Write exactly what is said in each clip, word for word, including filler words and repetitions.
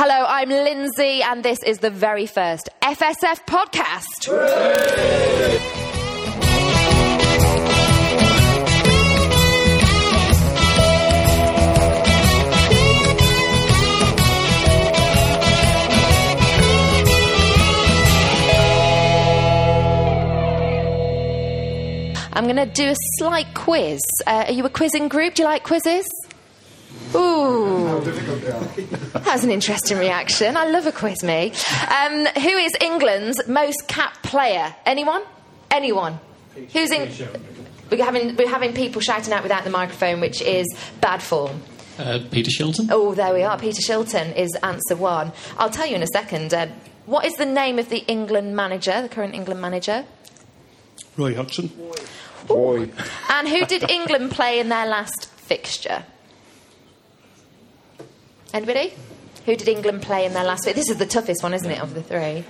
Hello, I'm Lindsay, and this is the very first F S F podcast. Hooray! I'm going to do a slight quiz. Uh, are you a quizzing group? Do you like quizzes? Ooh. How difficult they are. That was an interesting reaction. I love a quiz, me. Um, who is England's most capped player? Anyone? Anyone? Who's in? We're having, we're having people shouting out without the microphone, which is bad form. Uh, Peter Shilton. Oh, there we are. Peter Shilton is answer one. I'll tell you in a second. Uh, what is the name of the England manager, the current England manager? Roy Hodgson. Roy. Boy. And who did England play in their last fixture? Anybody? Who did England play in their last fixture? This is the toughest one, isn't it, of the three?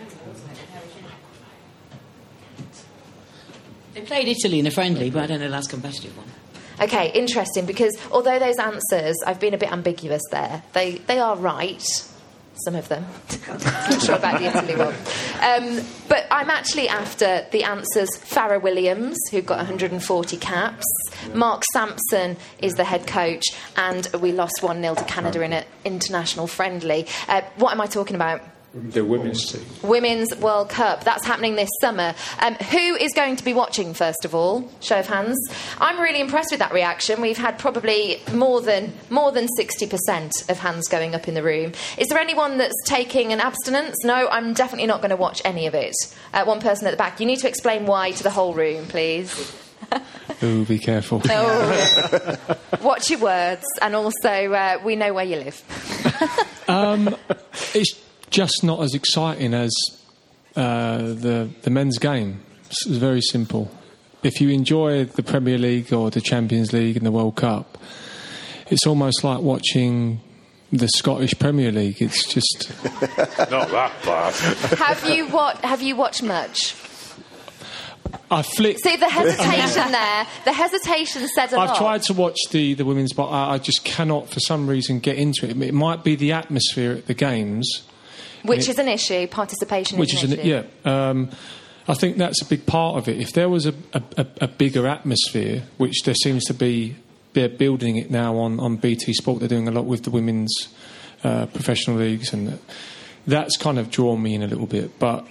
They played Italy in a friendly, but I don't know the last competitive one. Okay, interesting, because although those answers, I've been a bit ambiguous there. They they are right, some of them. I'm not sure about the Italy one. Um, but I'm actually after the answers. Farah Williams, who got one hundred forty caps. Mark Sampson is the head coach. And we lost one nil to Canada in an international friendly. Uh, what am I talking about? The women's team. Women's World Cup. That's happening this summer. Um, who is going to be watching, first of all? Show of hands. I'm really impressed with that reaction. We've had probably more than more than sixty percent of hands going up in the room. Is there anyone that's taking an abstinence? No, I'm definitely not going to watch any of it. Uh, one person at the back. You need to explain why to the whole room, please. Ooh, be careful. Oh, watch your words. And also, uh, we know where you live. um, it's... Just not as exciting as uh, the the men's game. It's very simple. If you enjoy the Premier League or the Champions League and the World Cup, it's almost like watching the Scottish Premier League. It's just not that bad. Have you what? Have you watched much? I flipped. See the hesitation there. The hesitation said a lot. I've tried to watch the, the women's, but I, I just cannot for some reason get into it. It might be the atmosphere at the games. Which it, is an issue, participation which is an, is an issue. Yeah, um, I think that's a big part of it. If there was a, a, a bigger atmosphere, which there seems to be, they're building it now on, on B T Sport, they're doing a lot with the women's uh, professional leagues, and that's kind of drawn me in a little bit. But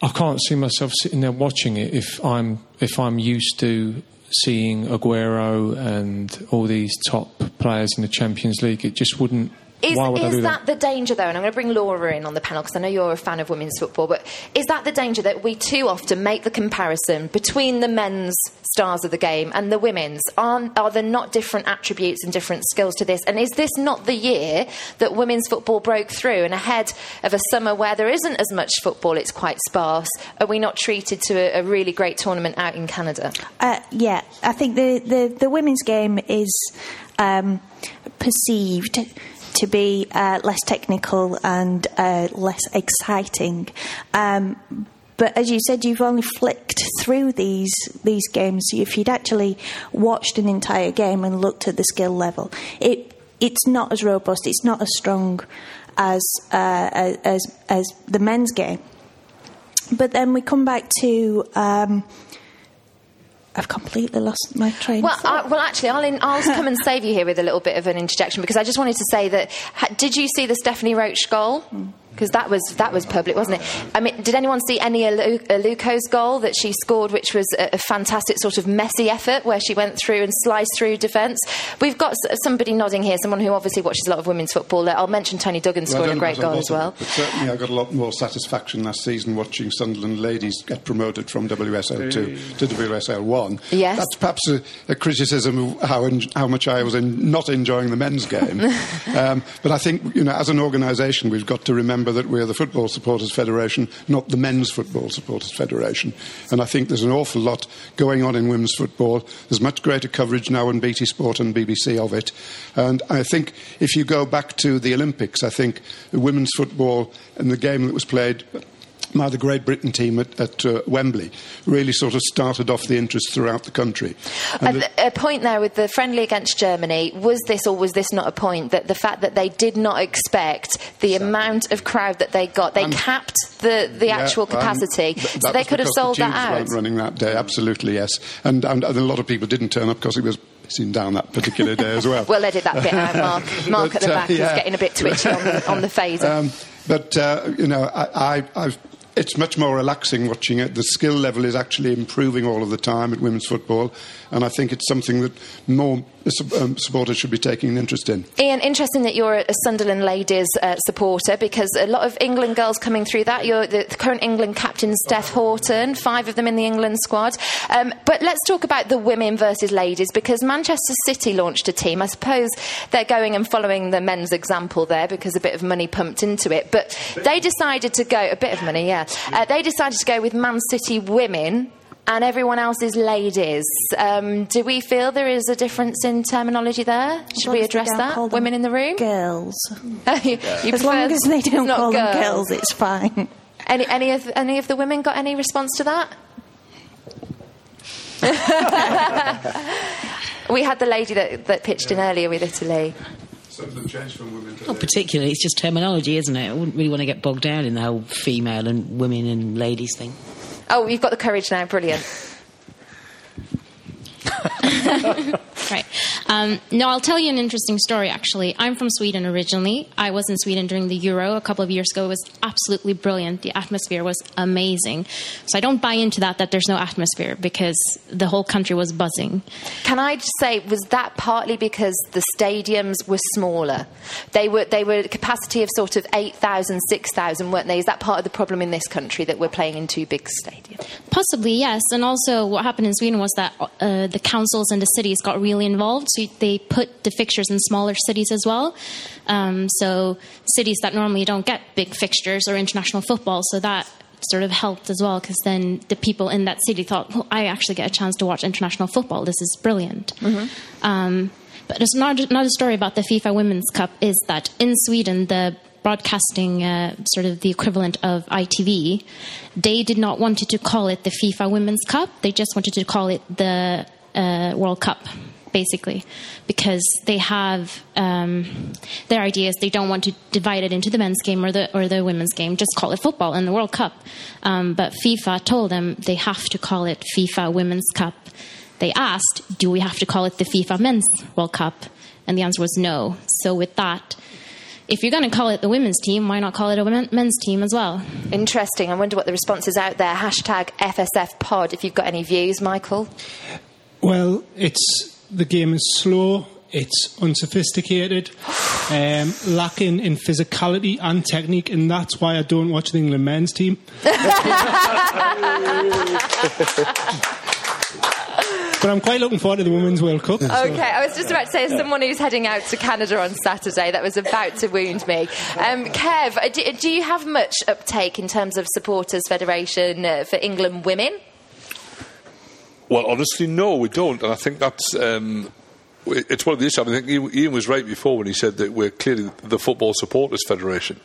I can't see myself sitting there watching it if I'm if I'm used to seeing Aguero and all these top players in the Champions League. It just wouldn't. Is, is that, that the danger, though? And I'm going to bring Laura in on the panel, because I know you're a fan of women's football, but is that the danger that we too often make the comparison between the men's stars of the game and the women's? Aren't, are there not different attributes and different skills to this? And is this not the year that women's football broke through? And ahead of a summer where there isn't as much football, it's quite sparse, are we not treated to a, a really great tournament out in Canada? Uh, yeah, I think the, the, the women's game is um, perceived to be uh, less technical and uh, less exciting. Um, but as you said, you've only flicked through these these games. If you'd actually watched an entire game and looked at the skill level, it it's not as robust, it's not as strong as uh, as as the men's game. But then we come back to... Um, I've completely lost my train of thought. Well, I, well, actually, I'll, in, I'll come and save you here with a little bit of an interjection, because I just wanted to say that, ha, did you see the Stephanie Roach goal? Because that was that was public, wasn't it? I mean, did anyone see any Aluko's goal that she scored, which was a, a fantastic sort of messy effort where she went through and sliced through defence? We've got somebody nodding here, someone who obviously watches a lot of women's football. I'll mention Tony Duggan well, scoring a great goal as well. It, but certainly I got a lot more satisfaction last season watching Sunderland Ladies get promoted from W S L two to W S L one. Yes. That's perhaps a, a criticism of how en- how much I was in not enjoying the men's game. um, but I think, you know, as an organisation, we've got to remember that we're the Football Supporters Federation, not the Men's Football Supporters Federation. And I think there's an awful lot going on in women's football. There's much greater coverage now on B T Sport and B B C of it. And I think if you go back to the Olympics, I think women's football and the game that was played Now, the Great Britain team at, at uh, Wembley really sort of started off the interest throughout the country. And a, a point there with the friendly against Germany, was this or was this not a point that the fact that they did not expect the exactly. amount of crowd that they got, they um, capped the, the yeah, actual capacity, um, th- so they could have sold the that out. Weren't running that day, absolutely, yes. And, and, and a lot of people didn't turn up because it was seen down that particular day as well. We'll edit that bit out, Mark. Mark but, at the back uh, yeah. is getting a bit twitchy on, on the phaser. Um, but, uh, you know, I, I, I've... It's much more relaxing watching it. The skill level is actually improving all of the time at women's football, and I think it's something that more um, supporters should be taking an interest in. Ian, interesting that you're a Sunderland Ladies uh, supporter, because a lot of England girls coming through that. You're the current England captain, Steph Houghton, five of them in the England squad. Um, but let's talk about the women versus ladies, because Manchester City launched a team. I suppose they're going and following the men's example there, because a bit of money pumped into it. But they decided to go... A bit of money, yeah. Uh, they decided to go with Man City women and everyone else is ladies. Um, do we feel there is a difference in terminology there? Should we address that? Women in the room? Girls. you, you as long as they don't call girls. them girls, it's fine. Any, any, of, any of the women got any response to that? We had the lady that, that pitched yeah. in earlier with Italy. Something changed from women to... Not particularly, it's just terminology, isn't it? I wouldn't really want to get bogged down in the whole female and women and ladies thing. Oh, you've got the courage now, brilliant. Right. Um, no, I'll tell you an interesting story, actually. I'm from Sweden originally. I was in Sweden during the Euro a couple of years ago. It was absolutely brilliant. The atmosphere was amazing. So I don't buy into that, that there's no atmosphere, because the whole country was buzzing. Can I just say, was that partly because the stadiums were smaller? They were they were a capacity of sort of eight thousand, six thousand, weren't they? Is that part of the problem in this country, that we're playing in two big stadiums? Possibly, yes. And also what happened in Sweden was that uh, the councils and the cities got really involved, so they put the fixtures in smaller cities as well. Um, so cities that normally don't get big fixtures or international football, so that sort of helped as well, because then the people in that city thought, well, I actually get a chance to watch international football. This is brilliant. Mm-hmm. Um, but it's not, another story about the FIFA Women's Cup is that in Sweden, the broadcasting, uh, sort of the equivalent of I T V, they did not want to call it the FIFA Women's Cup. They just wanted to call it the Uh, World Cup, basically, because they have um, their ideas. They don't want to divide it into the men's game or the or the women's game. Just call it football and the World Cup. Um, but FIFA told them they have to call it FIFA Women's Cup. They asked, "Do we have to call it the FIFA Men's World Cup?" And the answer was no. So with that, if you're going to call it the women's team, why not call it a men's team as well? Interesting. I wonder what the response is out there. Hashtag F S F Pod. If you've got any views, Michael. Well, it's the game is slow, it's unsophisticated, um, lacking in physicality and technique, and that's why I don't watch the England men's team. But I'm quite looking forward to the Women's World Cup. So. Okay, I was just about to say, as someone who's heading out to Canada on Saturday, that was about to wound me. Um, Kev, do, do you have much uptake in terms of Supporters Federation uh, for England women? Well, honestly, no, we don't. And I think that's... Um, it's one of the issues. I think Ian was right before when he said that we're clearly the Football Supporters Federation,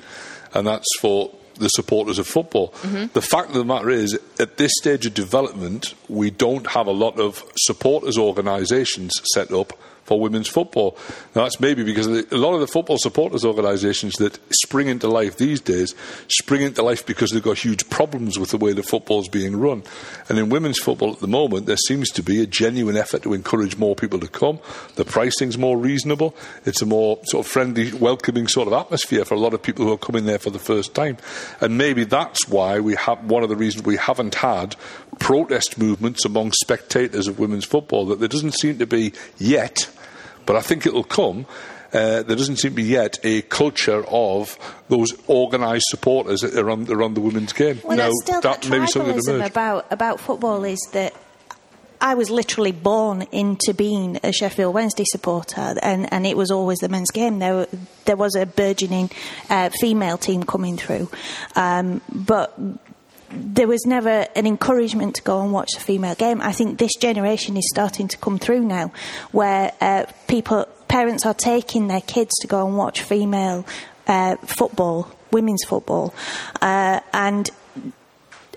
and that's for the supporters of football. Mm-hmm. The fact of the matter is, at this stage of development, we don't have a lot of supporters organisations set up for women's football. Now, that's maybe because a lot of the football supporters organisations that spring into life these days spring into life because they've got huge problems with the way the football's being run. And in women's football at the moment, there seems to be a genuine effort to encourage more people to come. The pricing's more reasonable. It's a more sort of friendly, welcoming sort of atmosphere for a lot of people who are coming there for the first time. And maybe that's why we have one of the reasons we haven't had protest movements among spectators of women's football, that there doesn't seem to be yet, but I think it'll come, uh, there doesn't seem to be yet a culture of those organised supporters around, around the women's game. Well, now, still that the maybe tribalism about, about football is that I was literally born into being a Sheffield Wednesday supporter, and, and it was always the men's game. There there was a burgeoning uh, female team coming through, um, but... there was never an encouragement to go and watch the female game. I think this generation is starting to come through now, where uh, people, parents are taking their kids to go and watch female uh, football, women's football, uh, and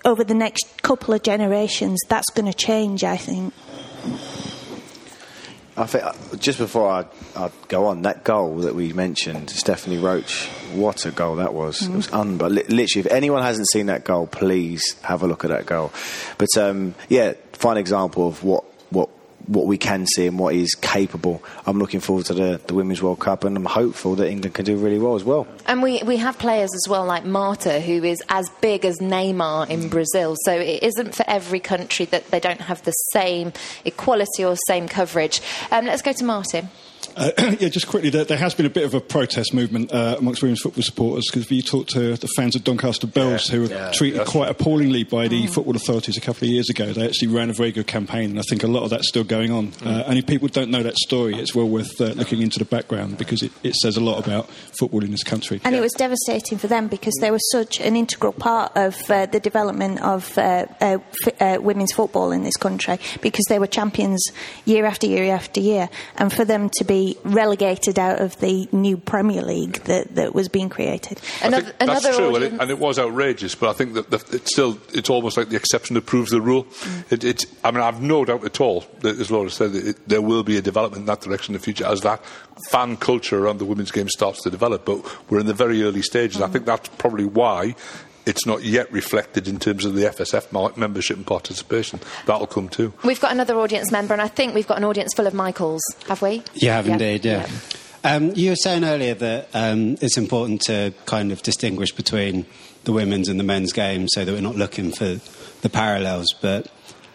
over the next couple of generations, that's going to change, I think. I think just before I, I go on, that goal that we mentioned, Stephanie Roach, what a goal that was. Mm. It was unbelievable. Literally, if anyone hasn't seen that goal, please have a look at that goal. But, um, yeah, fine example of what, what, what we can see and what is capable. I'm looking forward to the, the Women's World Cup, and I'm hopeful that England can do really well as well. And we, we have players as well like Marta, who is as big as Neymar in Brazil, so it isn't for every country that they don't have the same equality or same coverage. Um, let's go to Martin. Uh, yeah, just quickly, there, there has been a bit of a protest movement uh, amongst women's football supporters, because you talk to the fans of Doncaster Belles, yeah, who were yeah, treated yes. quite appallingly by the mm. football authorities a couple of years ago. They actually ran a very good campaign, and I think a lot of that's still going on. Mm. Uh, and if people don't know that story, it's well worth uh, looking into the background, because it, it says a lot about football in this country. And yeah. it was devastating for them, because they were such an integral part of uh, the development of uh, uh, f- uh, women's football in this country, because they were champions year after year after year. And for them to be relegated out of the new Premier League that, that was being created. Another, that's another true, and it, and it was outrageous, but I think that the, it's still, it's almost like the exception that proves the rule. Mm. It, it, I mean, I've no doubt at all that, as Laura said, it, there will be a development in that direction in the future as that fan culture around the women's game starts to develop, but we're in the very early stages. Mm. I think that's probably why it's not yet reflected in terms of the F S F membership and participation. That'll come too. We've got another audience member, and I think we've got an audience full of Michaels, have we? You have yeah. indeed, yeah. yeah. Um, you were saying earlier that um, it's important to kind of distinguish between the women's and the men's game so that we're not looking for the parallels. But,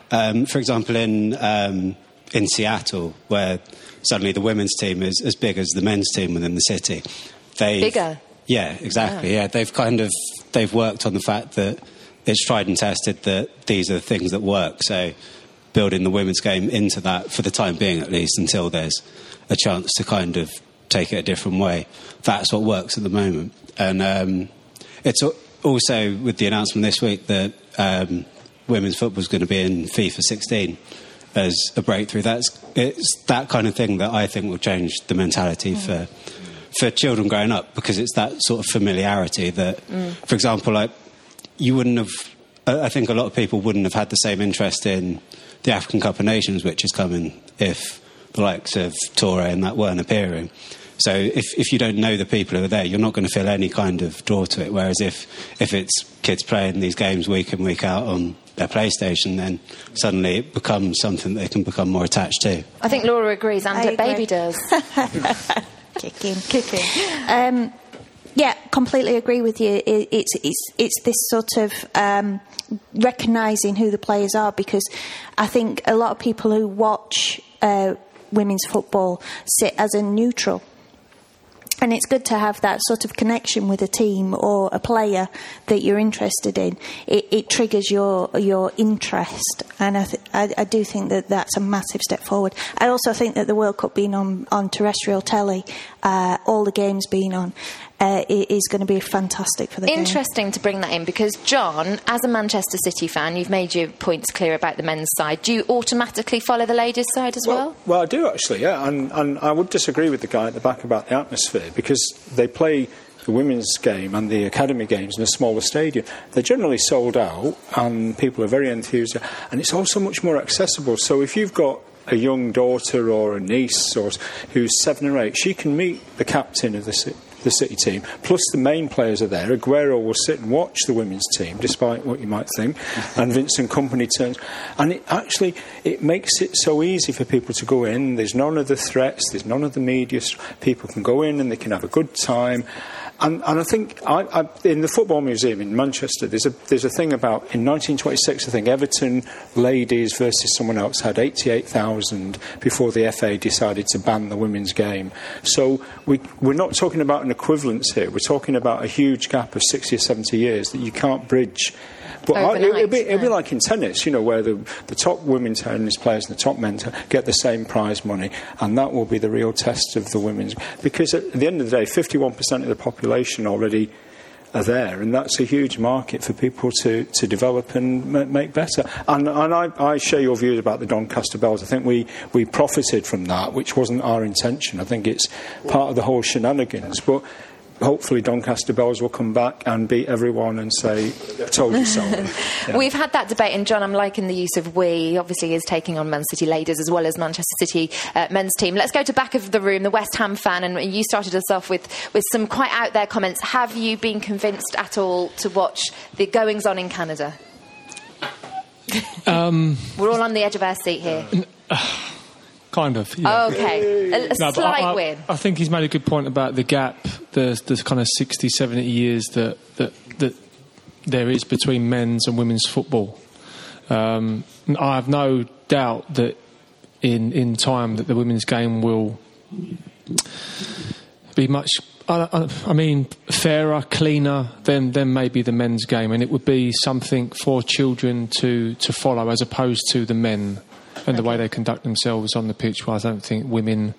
um, for example, in um, in Seattle, where suddenly the women's team is as big as the men's team within the city. Bigger? Yeah, exactly, yeah. yeah. They've kind of... they've worked on the fact that it's tried and tested that these are the things that work. So building the women's game into that for the time being, at least, until there's a chance to kind of take it a different way. That's what works at the moment. And um, it's also with the announcement this week that um, women's football is going to be in FIFA sixteen as a breakthrough. That's it's that kind of thing that I think will change the mentality mm. for... for children growing up, because it's that sort of familiarity that, mm. for example, like you wouldn't have, I think a lot of people wouldn't have had the same interest in the African Cup of Nations, which is coming, if the likes of Toure and that weren't appearing. So if, if you don't know the people who are there, you're not going to feel any kind of draw to it. Whereas if, if it's kids playing these games week in, week out on their PlayStation, then suddenly it becomes something they can become more attached to. I think Laura agrees, and her baby does. Kicking, kicking. Um, yeah, completely agree with you. It, it's it's it's this sort of um, recognising who the players are, because I think a lot of people who watch uh, women's football sit as a neutral, and it's good to have that sort of connection with a team or a player that you're interested in. It, it triggers your your interest, and I, th- I I do think that that's a massive step forward. I also think that the World Cup being on, on terrestrial telly, uh, all the games being on, Uh, it is going to be fantastic for the game. Interesting to bring that in, because, John, as a Manchester City fan, you've made your points clear about the men's side. Do you automatically follow the ladies' side as well? Well, well I do, actually, yeah. And, and I would disagree with the guy at the back about the atmosphere, because they play the women's game and the academy games in a smaller stadium. They're generally sold out, and people are very enthusiastic. And it's also much more accessible. So if you've got a young daughter or a niece or who's seven or eight, she can meet the captain of the city. The City team, plus the main players are there. Aguero will sit and watch the women's team, despite what you might think, and Vincent Kompany turns, and it actually it makes it so easy for people to go in. There's none of the threats, there's none of the media. People can go in and they can have a good time. And, and I think I, I, in the Football Museum in Manchester, there's a there's a thing about in nineteen twenty-six. I think Everton ladies versus someone else had eighty-eight thousand before the F A decided to ban the women's game. So we we're not talking about an equivalence here. We're talking about a huge gap of sixty or seventy years that you can't bridge. But I, it'll, be, it'll be like in tennis, you know, where the, the top women's tennis players and the top men get the same prize money, and that will be the real test of the women's. Because at the end of the day, fifty-one percent of the population already are there, and that's a huge market for people to, to develop and m- make better. And, and I, I share your views about the Doncaster Belles. I think we, we profited from that, which wasn't our intention. I think it's part of the whole shenanigans. But hopefully Doncaster Belles will come back and beat everyone and say, told you so. Yeah. We've had that debate, and John, I'm liking the use of we, obviously is taking on Man City ladies as well as Manchester City uh, men's team. Let's go to back of the room, the West Ham fan, and you started us off with, with some quite out there comments. Have you been convinced at all to watch the goings-on in Canada? Um, We're all on the edge of our seat here. Uh, uh, kind of, yeah. Oh, okay. A, a no, slight I, I, win. I think he's made a good point about the gap, the, the kind of sixty, seventy years that, that, that there is between men's and women's football. Um, I have no doubt that in, in time that the women's game will be much... I, I mean, fairer, cleaner than, than maybe the men's game, and it would be something for children to, to follow as opposed to the men and okay. the way they conduct themselves on the pitch. Well, I don't think women,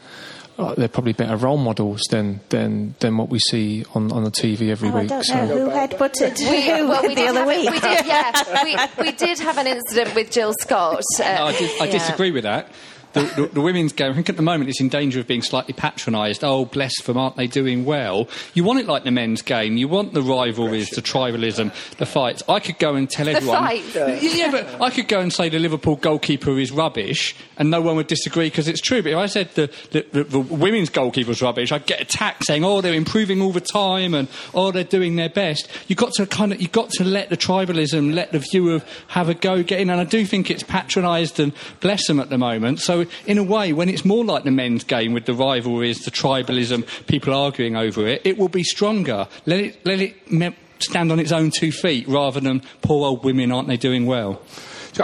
uh, they're probably better role models than than, than what we see on, on the T V every oh, week. I don't so. know who headbutted who well, we the other week. We did, yeah, we, we did have an incident with Jill Scott. Uh, no, I, did, I yeah. disagree with that. The, the, the women's game, I think at the moment it's in danger of being slightly patronised. Oh, bless them, aren't they doing well? You want it like the men's game. You want the rivalries, the tribalism, the fights. I could go and tell everyone... The fight. Yeah. yeah, but I could go and say the Liverpool goalkeeper is rubbish and no one would disagree because it's true. But if I said the, the, the, the women's goalkeeper's rubbish, I'd get attacked saying, oh, they're improving all the time and, oh, they're doing their best. You've got to kind of, you've got to let the tribalism, let the viewer have a go, get in. And I do think it's patronised and bless them at the moment. So in a way, when it's more like the men's game with the rivalries, the tribalism, people arguing over it, it will be stronger. Let it let it me- stand on its own two feet rather than poor old women, aren't they doing well?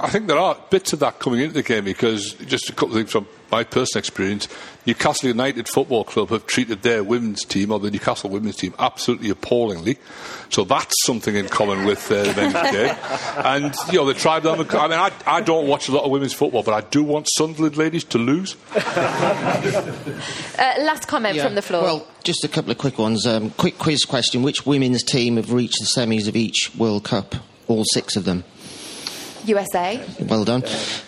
I think there are bits of that coming into the game because, just a couple of things from my personal experience, Newcastle United Football Club have treated their women's team, or the Newcastle women's team, absolutely appallingly. So that's something in common with uh, the men's game. And, you know, the tribalism... I mean, I, I don't watch a lot of women's football, but I do want Sunderland ladies to lose. uh, last comment yeah. from the floor. Well, just a couple of quick ones. Um, quick quiz question. Which women's team have reached the semis of each World Cup? All six of them. U S A. Well done.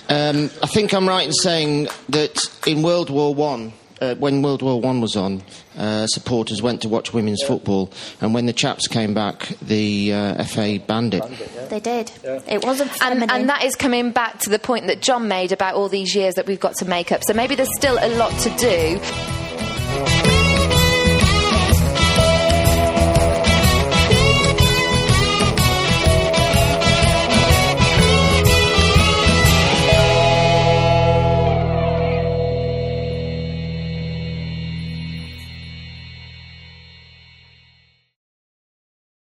Um, I think I'm right in saying that in World War One, uh, when World War One was on, uh, supporters went to watch women's football, and when the chaps came back, the uh, F A banned it. They did. Yeah. It wasn't feminine. And, and that is coming back to the point that John made about all these years that we've got to make up. So maybe there's still a lot to do.